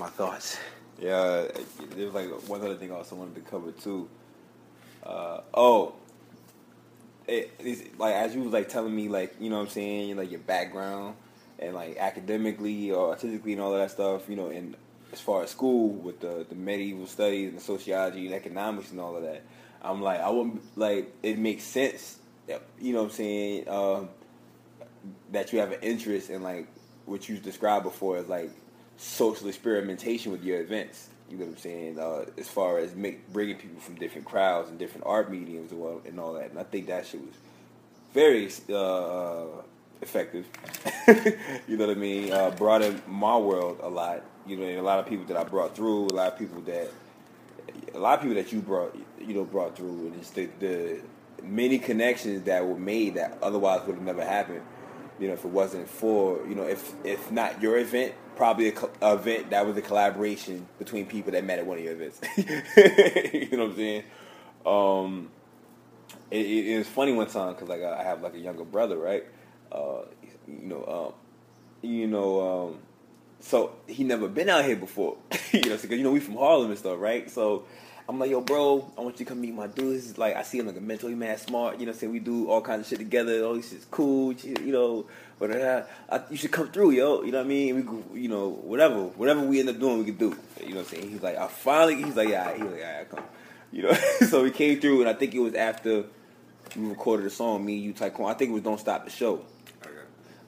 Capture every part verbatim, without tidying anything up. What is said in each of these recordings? my thoughts. Yeah, there's like one other thing I also wanted to cover too. Uh, oh, it, it's like as you was like telling me, like, you know what I'm saying, like your background and like academically or artistically and all of that stuff, you know, and as far as school with the, the medieval studies and sociology and economics and all of that. I'm like, I wouldn't, like, it makes sense, that, you know what I'm saying, um, that you have an interest in, like, what you described before as, like, social experimentation with your events, you know what I'm saying, uh, as far as make, bringing people from different crowds and different art mediums and all, and all that. And I think that shit was very uh, effective, you know what I mean, uh, brought in my world a lot, you know, and a lot of people that I brought through, a lot of people that, a lot of people that you brought, you know, brought through, and it's the, the many connections that were made that otherwise would have never happened, you know, if it wasn't for, you know, if if not your event, probably a co- event that was a collaboration between people that met at one of your events. You know what I'm saying? Um, it, it, it was funny one time because like I have like a younger brother, right? Uh, you know, um, you know, um, so he never been out here before. You know, because you know we from Harlem and stuff, right? So I'm like, yo, bro, I want you to come meet my dudes. Like, I see him like a mentor, he mad smart. You know what I'm saying? We do all kinds of shit together. All this shit's cool. You know, whatever. I, you should come through, yo. You know what I mean? We, you know, whatever, whatever we end up doing, we can do. You know what I'm saying? He's like, I finally. He's like, yeah. He's like, yeah, come. You know. So we came through, and I think it was after we recorded a song, me, you, Tycoon. I think it was "Don't Stop the Show." Okay.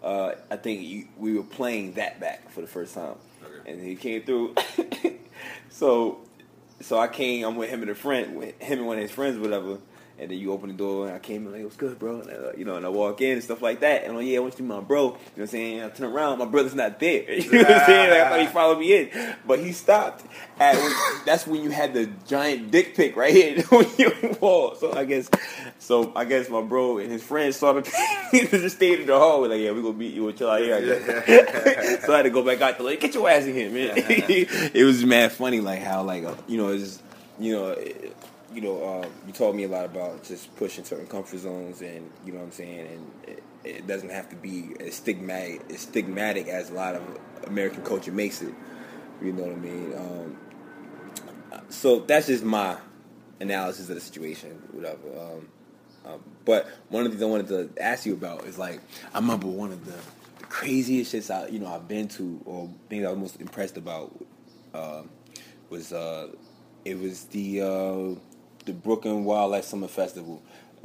Uh, I think you, we were playing that back for the first time, okay. And he came through. so. So I came, I'm with him and a friend, with him and one of his friends, whatever. And then you open the door, and I came in like, "What's good, bro?" And I, you know, and I walk in and stuff like that. And I'm like, "Yeah, I want you to be my bro." You know what I'm saying? I turn around, my brother's not there. You know what I'm saying? Like, I thought he followed me in, but he stopped. At when, that's when you had the giant dick pic right here on your wall. So I guess, so I guess my bro and his friends saw the pic. Just stayed in the hallway like, "Yeah, we are gonna beat you and chill out here." I guess. So I had to go back out to like, "Get your ass in here, man." It was mad funny, like how like uh, you know, it's you know. It, You know, um, you taught me a lot about just pushing certain comfort zones, and you know what I'm saying. And it, it doesn't have to be as stigmatic, as stigmatic as a lot of American culture makes it. You know what I mean? Um, so that's just my analysis of the situation, whatever. Um, um, but one of the things I wanted to ask you about is like I remember one of the, the craziest shits I you know I've been to, or things I was most impressed about uh, was uh, it was the. Uh, The Brooklyn Wildlife Summer Festival.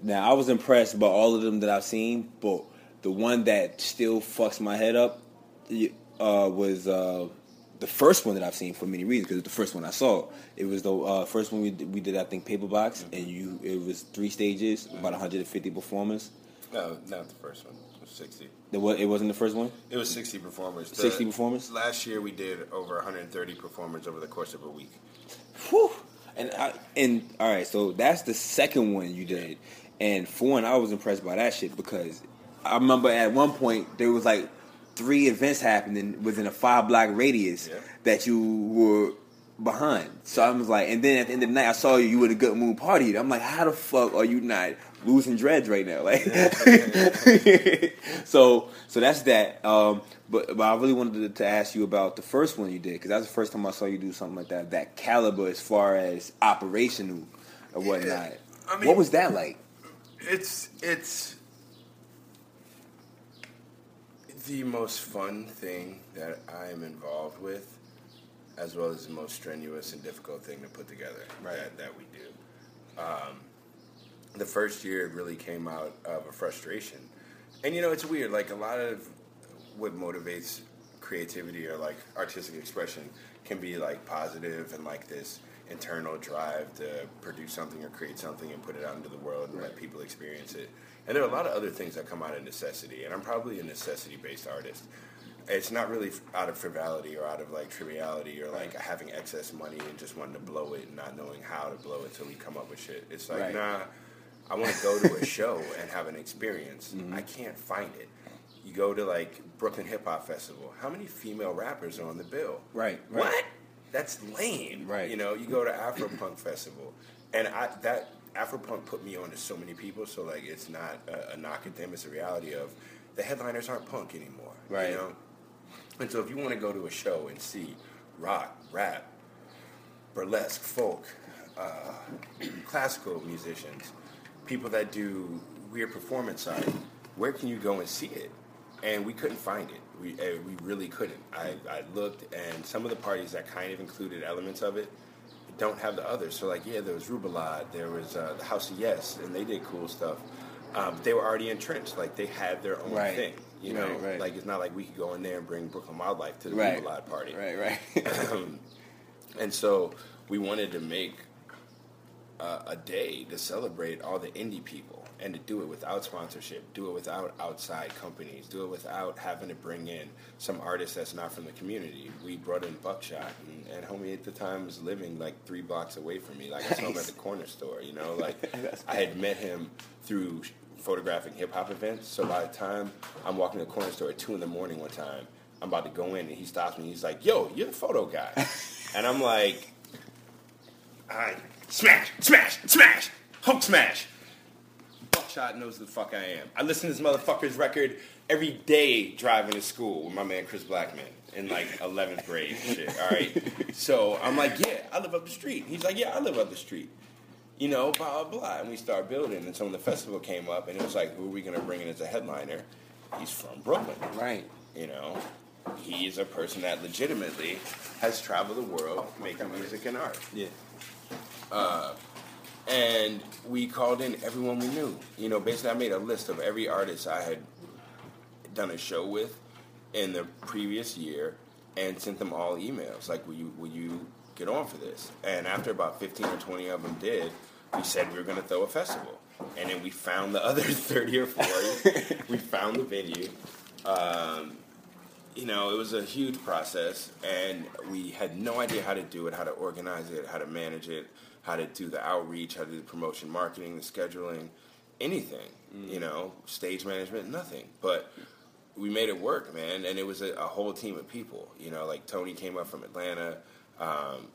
Now, I was impressed by all of them that I've seen, but the one that still fucks my head up uh, was uh, the first one that I've seen for many reasons. Because the first one I saw, it was the uh, first one we did, we did. I think Paperbox, mm-hmm. and you. It was three stages, mm-hmm. about one hundred fifty performers. No, not the first one. It was sixty. The what? It wasn't the first one. It was sixty performers. The, sixty performers. Last year we did over one hundred thirty performers over the course of a week. Whew. And I, and all right, so that's the second one you did, and for one, I was impressed by that shit because I remember at one point there was like three events happening within a five block radius yeah. that you were behind. So I was like, and then at the end of the night, I saw you. You were at a Good Mood party. I'm like, how the fuck are you not losing dreads right now? Like, so so that's that. Um, but but I really wanted to, to ask you about the first one you did because that's the first time I saw you do something like that. That caliber as far as operational or whatnot. Yeah, I mean, what was that like? It's it's the most fun thing that I am involved with. As well as the most strenuous and difficult thing to put together right. that, that we do. Um, the first year it really came out of a frustration. And, you know, it's weird. Like, a lot of what motivates creativity or, like, artistic expression can be, like, positive and, like, this internal drive to produce something or create something and put it out into the world and right. let people experience it. And there are a lot of other things that come out of necessity. And I'm probably a necessity-based artist. It's not really out of frivolity or out of, like, triviality or, like, right. having excess money and just wanting to blow it and not knowing how to blow it till we come up with shit. It's like, right. nah, I want to go to a show and have an experience. Mm-hmm. I can't find it. You go to, like, Brooklyn Hip Hop Festival. How many female rappers are on the bill? Right. right. What? That's lame. Right. You know, you go to Afropunk Festival. And I that Afropunk put me on to so many people, so, like, it's not a, a knock at them. It's a reality of the headliners aren't punk anymore. Right. You know? And so if you want to go to a show and see rock, rap, burlesque, folk, uh, classical musicians, people that do weird performance art. Where can you go and see it? And we couldn't find it. We uh, we really couldn't. I, I looked, and some of the parties that kind of included elements of it don't have the others. So, like, yeah, there was Rubelard, there was uh, the House of Yes, and they did cool stuff. Um, but they were already entrenched. Like, they had their own right. thing. You know, right, right. like, it's not like we could go in there and bring Brooklyn Wildlife to the right. Rubelard party. Right, right. um, and so we wanted to make uh, a day to celebrate all the indie people. And to do it without sponsorship, do it without outside companies, do it without having to bring in some artist that's not from the community. We brought in Buckshot, and, and homie at the time was living like three blocks away from me. Like, I saw him at the corner store, you know? Like, I had met him through photographing hip-hop events, so by the time I'm walking to the corner store at two in the morning one time, I'm about to go in, and he stops me, and he's like, yo, you're the photo guy. And I'm like, all right, smash, smash, smash, Hulk smash. Buckshot knows who the fuck I am. I listen to this motherfucker's record every day driving to school with my man Chris Blackman in like eleventh grade and shit, all right? So I'm like, yeah, I live up the street. He's like, yeah, I live up the street. You know, blah, blah, blah. And we start building. And so when the festival came up, and it was like, who are we going to bring in as a headliner? He's from Brooklyn. Right. You know, he is a person that legitimately has traveled the world making music and art. Yeah. Uh... And we called in everyone we knew. You know, basically I made a list of every artist I had done a show with in the previous year and sent them all emails. Like, will you, will you get on for this? And after about fifteen or twenty of them did, we said we were going to throw a festival. And then we found the other thirty or forty. We found the venue. Um, you know, it was a huge process. And we had no idea how to do it, how to organize it, how to manage it. How to do the outreach, how to do the promotion, marketing, the scheduling, anything, mm. you know, stage management, nothing. But we made it work, man, and it was a, a whole team of people. You know, like Tony came up from Atlanta. Um,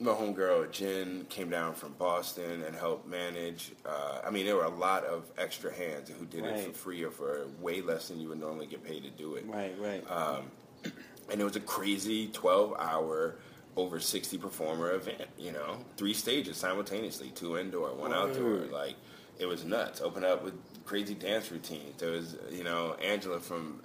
my homegirl, Jen, came down from Boston and helped manage. Uh, I mean, there were a lot of extra hands who did right. it for free or for way less than you would normally get paid to do it. Right, right. Um, and it was a crazy twelve-hour over sixty performer event, you know, three stages simultaneously, two indoor, one outdoor. Like, it was nuts. Opened up with crazy dance routines. There was, you know, Angela from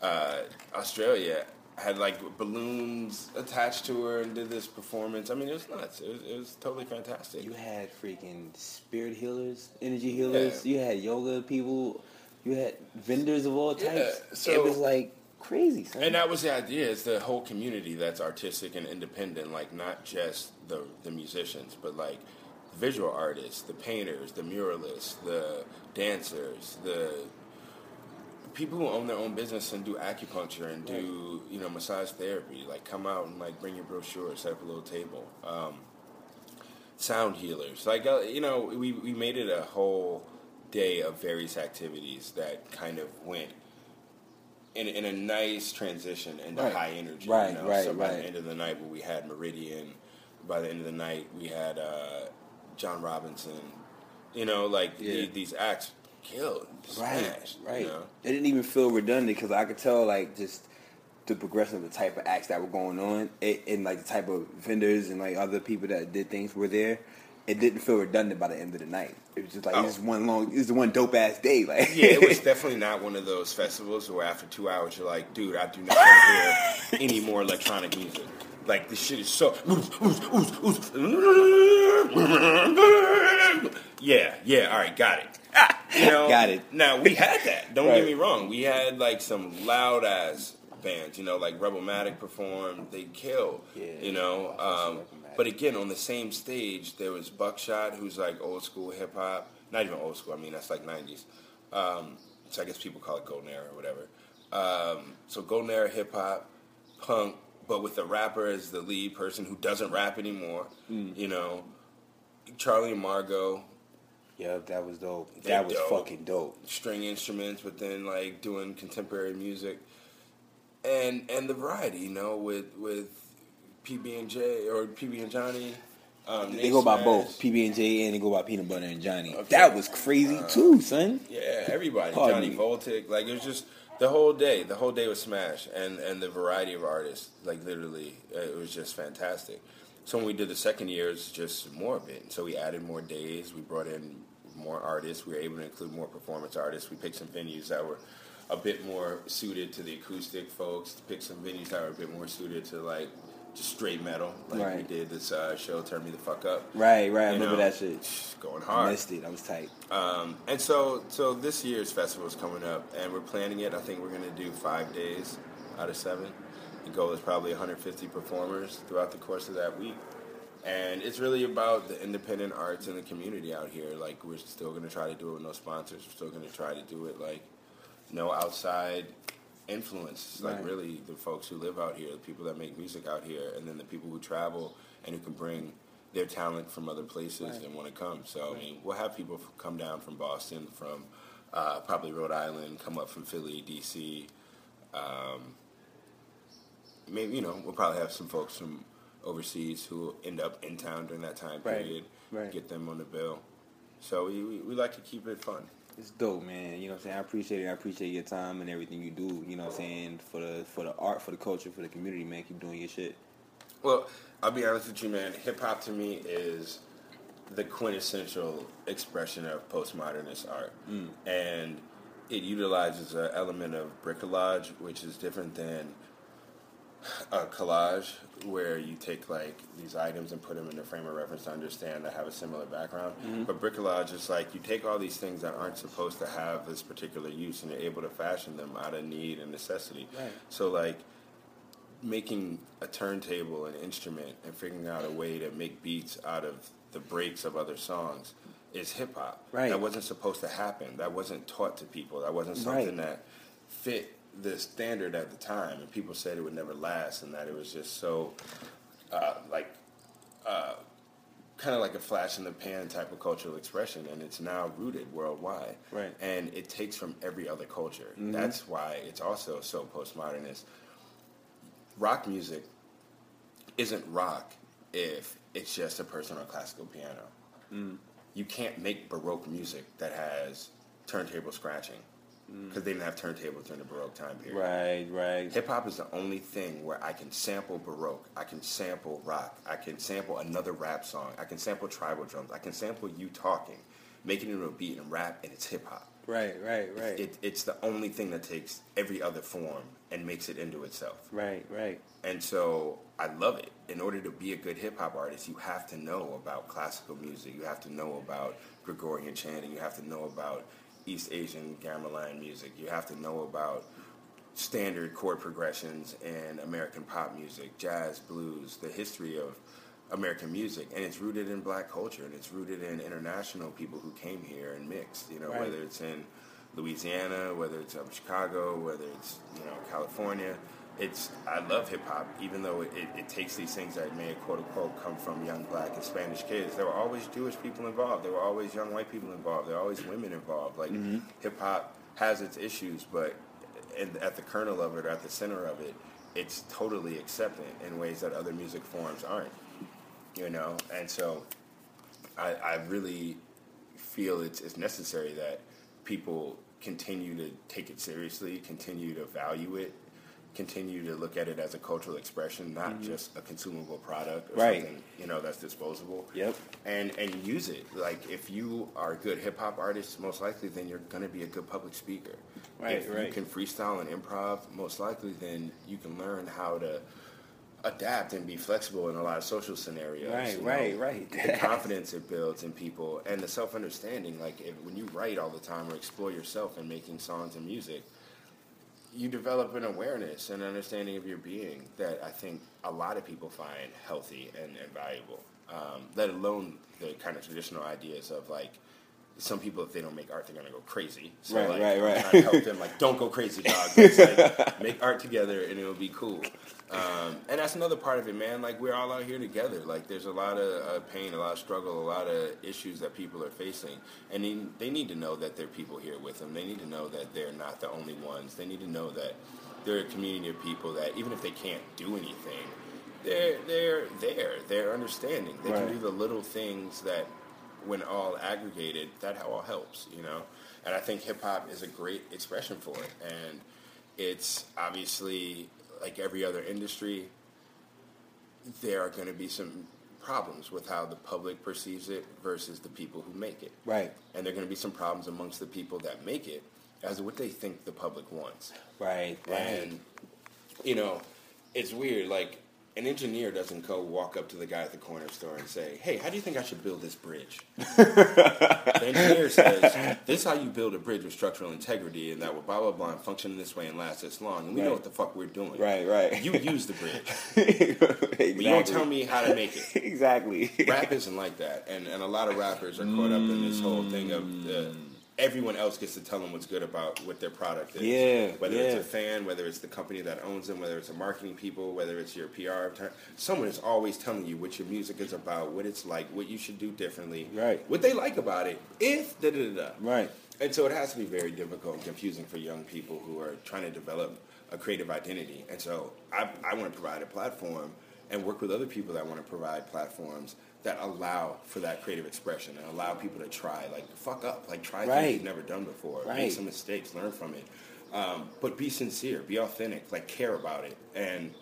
uh, Australia had like balloons attached to her and did this performance. I mean, it was nuts. It was, it was totally fantastic. You had freaking spirit healers, energy healers. Yeah. You had yoga people. You had vendors of all types. Yeah. So it was like. Crazy, son. And that was the idea, is the whole community that's artistic and independent, like not just the the musicians, but like visual artists, the painters, the muralists, the dancers, the people who own their own business and do acupuncture and do, you know, massage therapy, like come out and like bring your brochure, set up a little table, um, sound healers, like, uh, you know, we, we made it a whole day of various activities that kind of went In, in a nice transition into right. high energy. Right, you know? right, So by right. the end of the night, we had Meridian. By the end of the night, we had uh, John Robinson. You know, like, yeah. the, these acts killed. Right, smashed, right. You know? It didn't even feel redundant, because I could tell, like, just the progression of the type of acts that were going on, it, and, like, the type of vendors and, like, other people that did things were there. It didn't feel redundant by the end of the night. It was just like, oh. It was one long, it was one dope ass day. Like, yeah, it was definitely not one of those festivals where after two hours you're like, dude, I do not want to hear any more electronic music. Like, this shit is so. Yeah, yeah, all right, got it. You know, got it. Now we had that. Don't right. get me wrong. We had like some loud ass bands. You know, like Rebelmatic performed. They killed. Yeah, you know. Um, But again, on the same stage, there was Buckshot, who's like old school hip hop. Not even old school. I mean, that's like nineties. Um, so I guess people call it golden era or whatever. Um, so golden era hip hop, punk, but with the rapper as the lead person who doesn't rap anymore. Mm. You know, Charlie and Margot. Yeah, that was dope. That was dope. Fucking dope. String instruments, but then like doing contemporary music, and and the variety, you know, with with. P B and J or P B and Johnny. Um, they go by both P B and J, and they go by Peanut Butter and Johnny. Okay. That was crazy uh, too, son. Yeah, everybody. Pardon Johnny Voltic. Like, it was just The whole day, the whole day was smash, and, and the variety of artists, like literally, it was just fantastic. So when we did the second year, it's just more of it. So we added more days, we brought in more artists, we were able to include more performance artists, we picked some venues that were a bit more suited to the acoustic folks, picked some venues that were a bit more suited to like just straight metal, like right. we did this uh, show, Turn Me the Fuck Up. Right, right, I you remember know, that shit. Going hard. I missed it, I was tight. Um, and so so this year's festival is coming up, and we're planning it. I think we're going to do five days out of seven. The goal is probably one hundred fifty performers throughout the course of that week. And it's really about the independent arts and the community out here. Like, we're still going to try to do it with no sponsors. We're still going to try to do it, like, no outside influence, like right. really the folks who live out here, the people that make music out here, and then the people who travel and who can bring their talent from other places right. and want to come. So right. I mean, we'll have people come down from Boston, from uh, probably Rhode Island, come up from Philly, D C. Um, maybe you know we'll probably have some folks from overseas who end up in town during that time period. Right. Right. Get them on the bill. So we, we, we like to keep it fun. It's dope, man. You know what I'm saying? I appreciate it. I appreciate your time and everything you do, you know what I'm saying, for the for the art, for the culture, for the community, man. Keep doing your shit. Well, I'll be honest with you, man. Hip-hop to me is the quintessential expression of postmodernist art. Mm. And it utilizes an element of bricolage, which is different than a collage, where you take like these items and put them in a frame of reference to understand that have a similar background. Mm-hmm. But bricolage is like you take all these things that aren't supposed to have this particular use, and you're able to fashion them out of need and necessity. Right. So like making a turntable an instrument and figuring out a way to make beats out of the breaks of other songs is hip hop. Right. That wasn't supposed to happen. That wasn't taught to people. That wasn't something right. that fit the standard at the time, and people said it would never last, and that it was just so, uh, like, uh, kind of like a flash in the pan type of cultural expression, and it's now rooted worldwide. Right. And it takes from every other culture. Mm-hmm. That's why it's also so postmodernist. Rock music isn't rock if it's just a person on a classical piano. Mm. You can't make Baroque music that has turntable scratching. Because they didn't have turntables during the Baroque time period. Right, right. Hip-hop is the only thing where I can sample Baroque, I can sample rock, I can sample another rap song, I can sample tribal drums, I can sample you talking, make it into a beat and rap, and it's hip-hop. Right, right, right. It, it, it's the only thing that takes every other form and makes it into itself. Right, right. And so I love it. In order to be a good hip-hop artist, you have to know about classical music, you have to know about Gregorian chanting, you have to know about East Asian gamelan music. You have to know about standard chord progressions in American pop music, jazz, blues, the history of American music. And it's rooted in black culture, and it's rooted in international people who came here and mixed, you know, right. whether it's in Louisiana, whether it's up in Chicago, whether it's, you know, California. It's, I love hip-hop, even though it, it, it takes these things that may, quote-unquote, come from young black and Spanish kids. There were always Jewish people involved. There were always young white people involved. There were always women involved. Like, mm-hmm. hip-hop has its issues, but in, at the kernel of it or at the center of it, it's totally accepted in ways that other music forms aren't, you know? And so I, I really feel it's, it's necessary that people continue to take it seriously, continue to value it, continue to look at it as a cultural expression, not mm-hmm. just a consumable product or right. something, you know, that's disposable. Yep. And and use it. Like, if you are a good hip-hop artist, most likely, then you're going to be a good public speaker. Right, if right. you can freestyle and improv, most likely, then you can learn how to adapt and be flexible in a lot of social scenarios. Right, you right, know, right. The confidence it builds in people and the self-understanding. Like, if, when you write all the time or explore yourself in making songs and music, you develop an awareness and understanding of your being that I think a lot of people find healthy and, and valuable, um, let alone the kind of traditional ideas of, like, some people, if they don't make art, they're going to go crazy. So, right, like, right, right. I'm trying to help them, like, don't go crazy, dog. It's like, make art together and it'll be cool. Um, and that's another part of it, man. Like, we're all out here together. Like, there's a lot of uh, pain, a lot of struggle, a lot of issues that people are facing. And they, they need to know that there are people here with them. They need to know that they're not the only ones. They need to know that they're a community of people that, even if they can't do anything, they're, they're there. They're understanding. They right. can do the little things that, when all aggregated, that all helps, you know? And I think hip-hop is a great expression for it. And It's obviously, like every other industry, there are going to be some problems with how the public perceives it versus the people who make it. Right. And there are going to be some problems amongst the people that make it as to what they think the public wants. Right, right. And, you know, it's weird. Like, an engineer doesn't go walk up to the guy at the corner store and say, hey, how do you think I should build this bridge? The engineer says, this is how you build a bridge with structural integrity, and that will blah, blah, blah, and function this way and last this long. And we right. know what the fuck we're doing. Right, right. You use the bridge. Exactly. But you don't tell me how to make it. Exactly. Rap isn't like that. And, and a lot of rappers are caught up in this whole thing of the... Everyone else gets to tell them what's good about what their product is. Yeah, whether yeah. it's a fan, whether it's the company that owns them, whether it's the marketing people, whether it's your P R. Someone is always telling you what your music is about, what it's like, what you should do differently, right? What they like about it, if da da da. Right. And so it has to be very difficult and confusing for young people who are trying to develop a creative identity. And so I, I want to provide a platform and work with other people that want to provide platforms that allow for that creative expression and allow people to try, like, fuck up, like, try right. things you've never done before, right. make some mistakes, learn from it, um, but be sincere, be authentic, like, care about it, and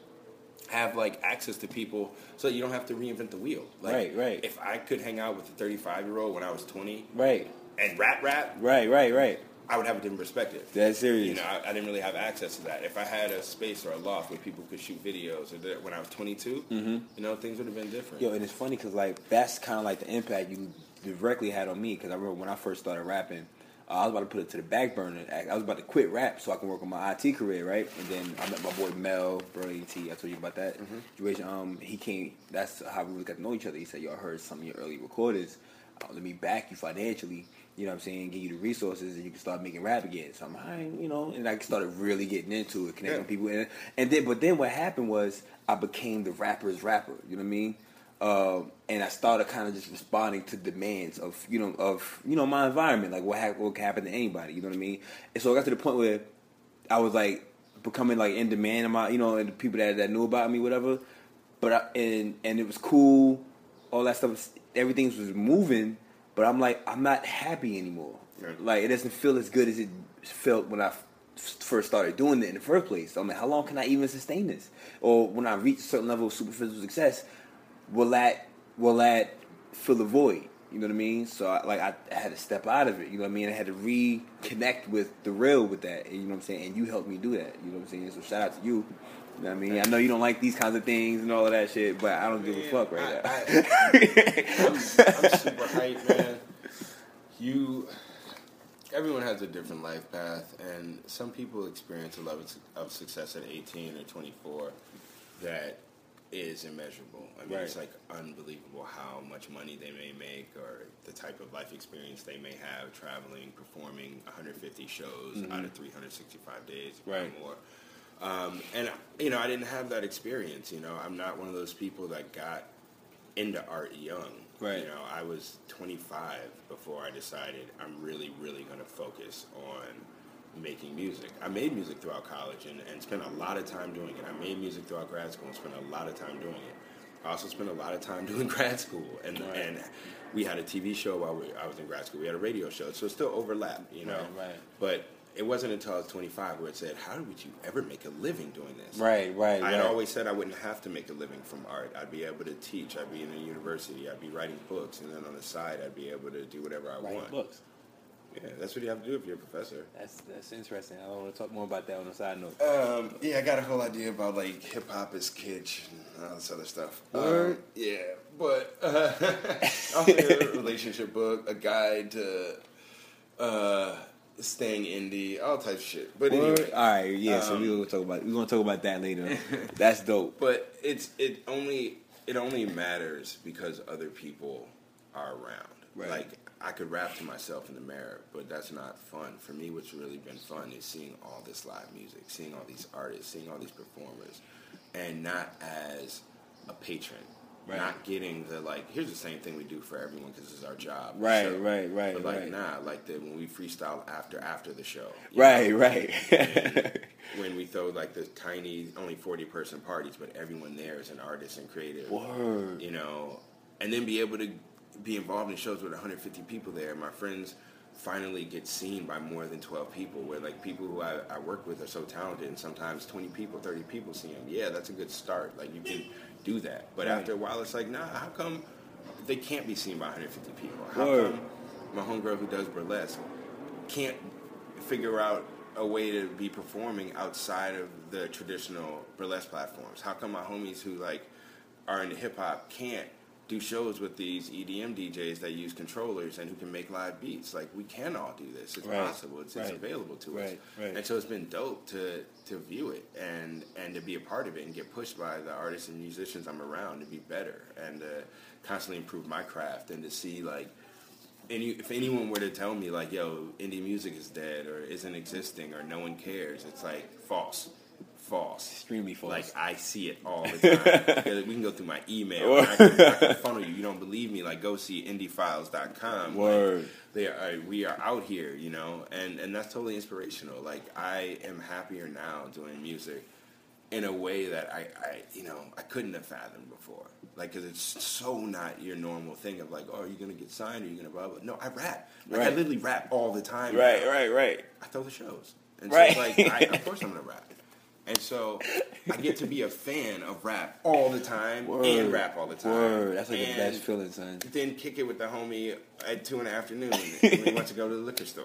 have, like, access to people so that you don't have to reinvent the wheel. Like, right, right. If I could hang out with a thirty-five-year-old when I was twenty right. and rap rap, right, right, right. I would have a different perspective. That's serious. You know, I, I didn't really have access to that. If I had a space or a loft where people could shoot videos, or that when I was twenty-two, mm-hmm. you know, things would have been different. Yo, and it's funny because like that's kind of like the impact you directly had on me. Because I remember when I first started rapping, uh, I was about to put it to the back burner. I was about to quit rap so I can work on my I T career, right? And then I met my boy Mel, Burlington T. I told you about that mm-hmm. situation. Um, he came. That's how we really got to know each other. He said, "Yo, I heard some of your early recordings. Uh, let me back you financially." You know what I'm saying, give you the resources and you can start making rap again. So I'm like, you know, and I started really getting into it, connecting yeah. with people. And, and then, but then what happened was I became the rapper's rapper, you know what I mean? Um, and I started kind of just responding to demands of, you know, of, you know, my environment, like what, ha- what happened to anybody, you know what I mean? And so I got to the point where I was like becoming like in demand among, you know, and the people that, that knew about me, whatever. But I, and, and it was cool, all that stuff, everything was moving. But I'm like, I'm not happy anymore. Right. Like, it doesn't feel as good as it felt when I f- first started doing it in the first place. So I'm like, how long can I even sustain this? Or when I reach a certain level of superficial success, will that will that fill the void? You know what I mean? So, I, like, I, I had to step out of it. You know what I mean? I had to reconnect with the real with that. You know what I'm saying? And you helped me do that. You know what I'm saying? So shout out to you. You know what I mean? I know you don't like these kinds of things and all of that shit, but I don't man, give a fuck right I, now. I, I, I'm, I'm super hyped, man. You, everyone has a different life path, and some people experience a level of success at eighteen or twenty-four that is immeasurable. I mean, right. it's like unbelievable how much money they may make or the type of life experience they may have traveling, performing one hundred fifty shows mm-hmm. out of three hundred sixty-five days or right. more. Um, and, you know, I didn't have that experience, you know. I'm not one of those people that got into art young. Right. You know, I was twenty-five before I decided I'm really, really going to focus on making music. I made music throughout college and, and spent a lot of time doing it. I made music throughout grad school and spent a lot of time doing it. I also spent a lot of time doing grad school. And right. and we had a T V show while we, I was in grad school. We had a radio show. So it still overlapped, you know. Right, right. But... it wasn't until I was twenty-five where it said, how would you ever make a living doing this? Right, right, I had right. always said I wouldn't have to make a living from art. I'd be able to teach. I'd be in a university. I'd be writing books. And then on the side, I'd be able to do whatever I writing want. Books. Yeah, that's what you have to do if you're a professor. That's that's interesting. I want to talk more about that on a side note. Um, yeah, I got a whole idea about, like, hip-hop is kitsch and all this other stuff. Um, yeah, but uh, I'll get a relationship book, a guide to... Uh, staying indie, all types of shit. But anyway, Word? all right, yeah. Um, so we're gonna talk about we're gonna talk about that later. That's dope. But it's it only it only matters because other people are around. Right. Like I could rap to myself in the mirror, but that's not fun for me. What's really been fun is seeing all this live music, seeing all these artists, seeing all these performers, and not as a patron. Right. Not getting the, like, here's the same thing we do for everyone because it's our job. Right, so, right, right. But, like, right. nah, like, the, when we freestyle after after the show. Right, know? right. When we throw, like, the tiny, only forty-person parties, but everyone there is an artist and creative. Word. You know, and then be able to be involved in shows with one hundred fifty people there. My friends finally get seen by more than twelve people, where like people who I, I work with are so talented, and sometimes twenty people, thirty people see them. Yeah, that's a good start. Like, you can do that. But right. after a while, it's like, nah, how come they can't be seen by one hundred fifty people? How Word. come my homegirl who does burlesque can't figure out a way to be performing outside of the traditional burlesque platforms? How come my homies who like are into hip hop can't do shows with these E D M D Js that use controllers and who can make live beats? Like, we can all do this. It's right. possible. It's, right. it's available to right. us. Right. And so it's been dope to to view it and and to be a part of it and get pushed by the artists and musicians I'm around to be better and to constantly improve my craft and to see like any if anyone were to tell me like, yo, indie music is dead or isn't existing or no one cares, it's like false. False. Extremely false. Like, I see it all the time. We can go through my email. I can, I can funnel you. You don't believe me? Like, go see Indie Files dot com. Word. Like, they are, we are out here, you know? And, and that's totally inspirational. Like, I am happier now doing music in a way that I, I you know, I couldn't have fathomed before. Like, because it's so not your normal thing of, like, oh, are you going to get signed? Are you going to blah, blah? No, I rap. Like, right. I literally rap all the time. Right, now. right, right. I throw the shows. And so right. it's like, I, of course I'm going to rap. And so I get to be a fan of rap all the time Word. and rap all the time. Word. That's like and the best feeling, son. Then kick it with the homie at two in the afternoon when he wants to go to the liquor store.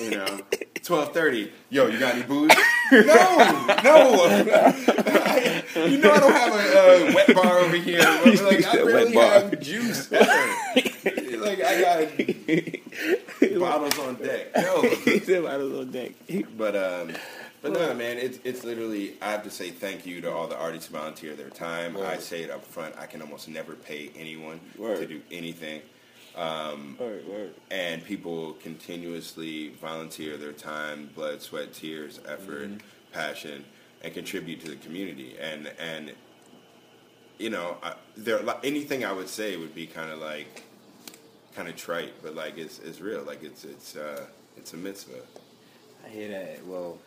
You know, twelve thirty. Yo, you got any booze? No, no. You know I don't have a, a wet bar over here. Like, I really have juice. Like, I got bottles on deck. Yo. He said bottles on deck. But, um... But no, man, it's it's literally, I have to say thank you to all the artists who volunteer their time. Word. I say it up front, I can almost never pay anyone Word. to do anything. Um, Word. Word. And people continuously volunteer their time, blood, sweat, tears, effort, mm-hmm. passion, and contribute to the community. And, and you know, I, there anything I would say would be kind of like, kind of trite, but like it's it's real. Like it's, it's, uh, it's a mitzvah. I hear that. Well...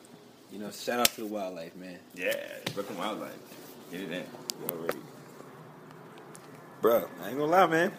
You know, shout out to the wildlife, man. Yeah, Brooklyn Wildlife. Get it in. You already. Bro, I ain't gonna lie, man.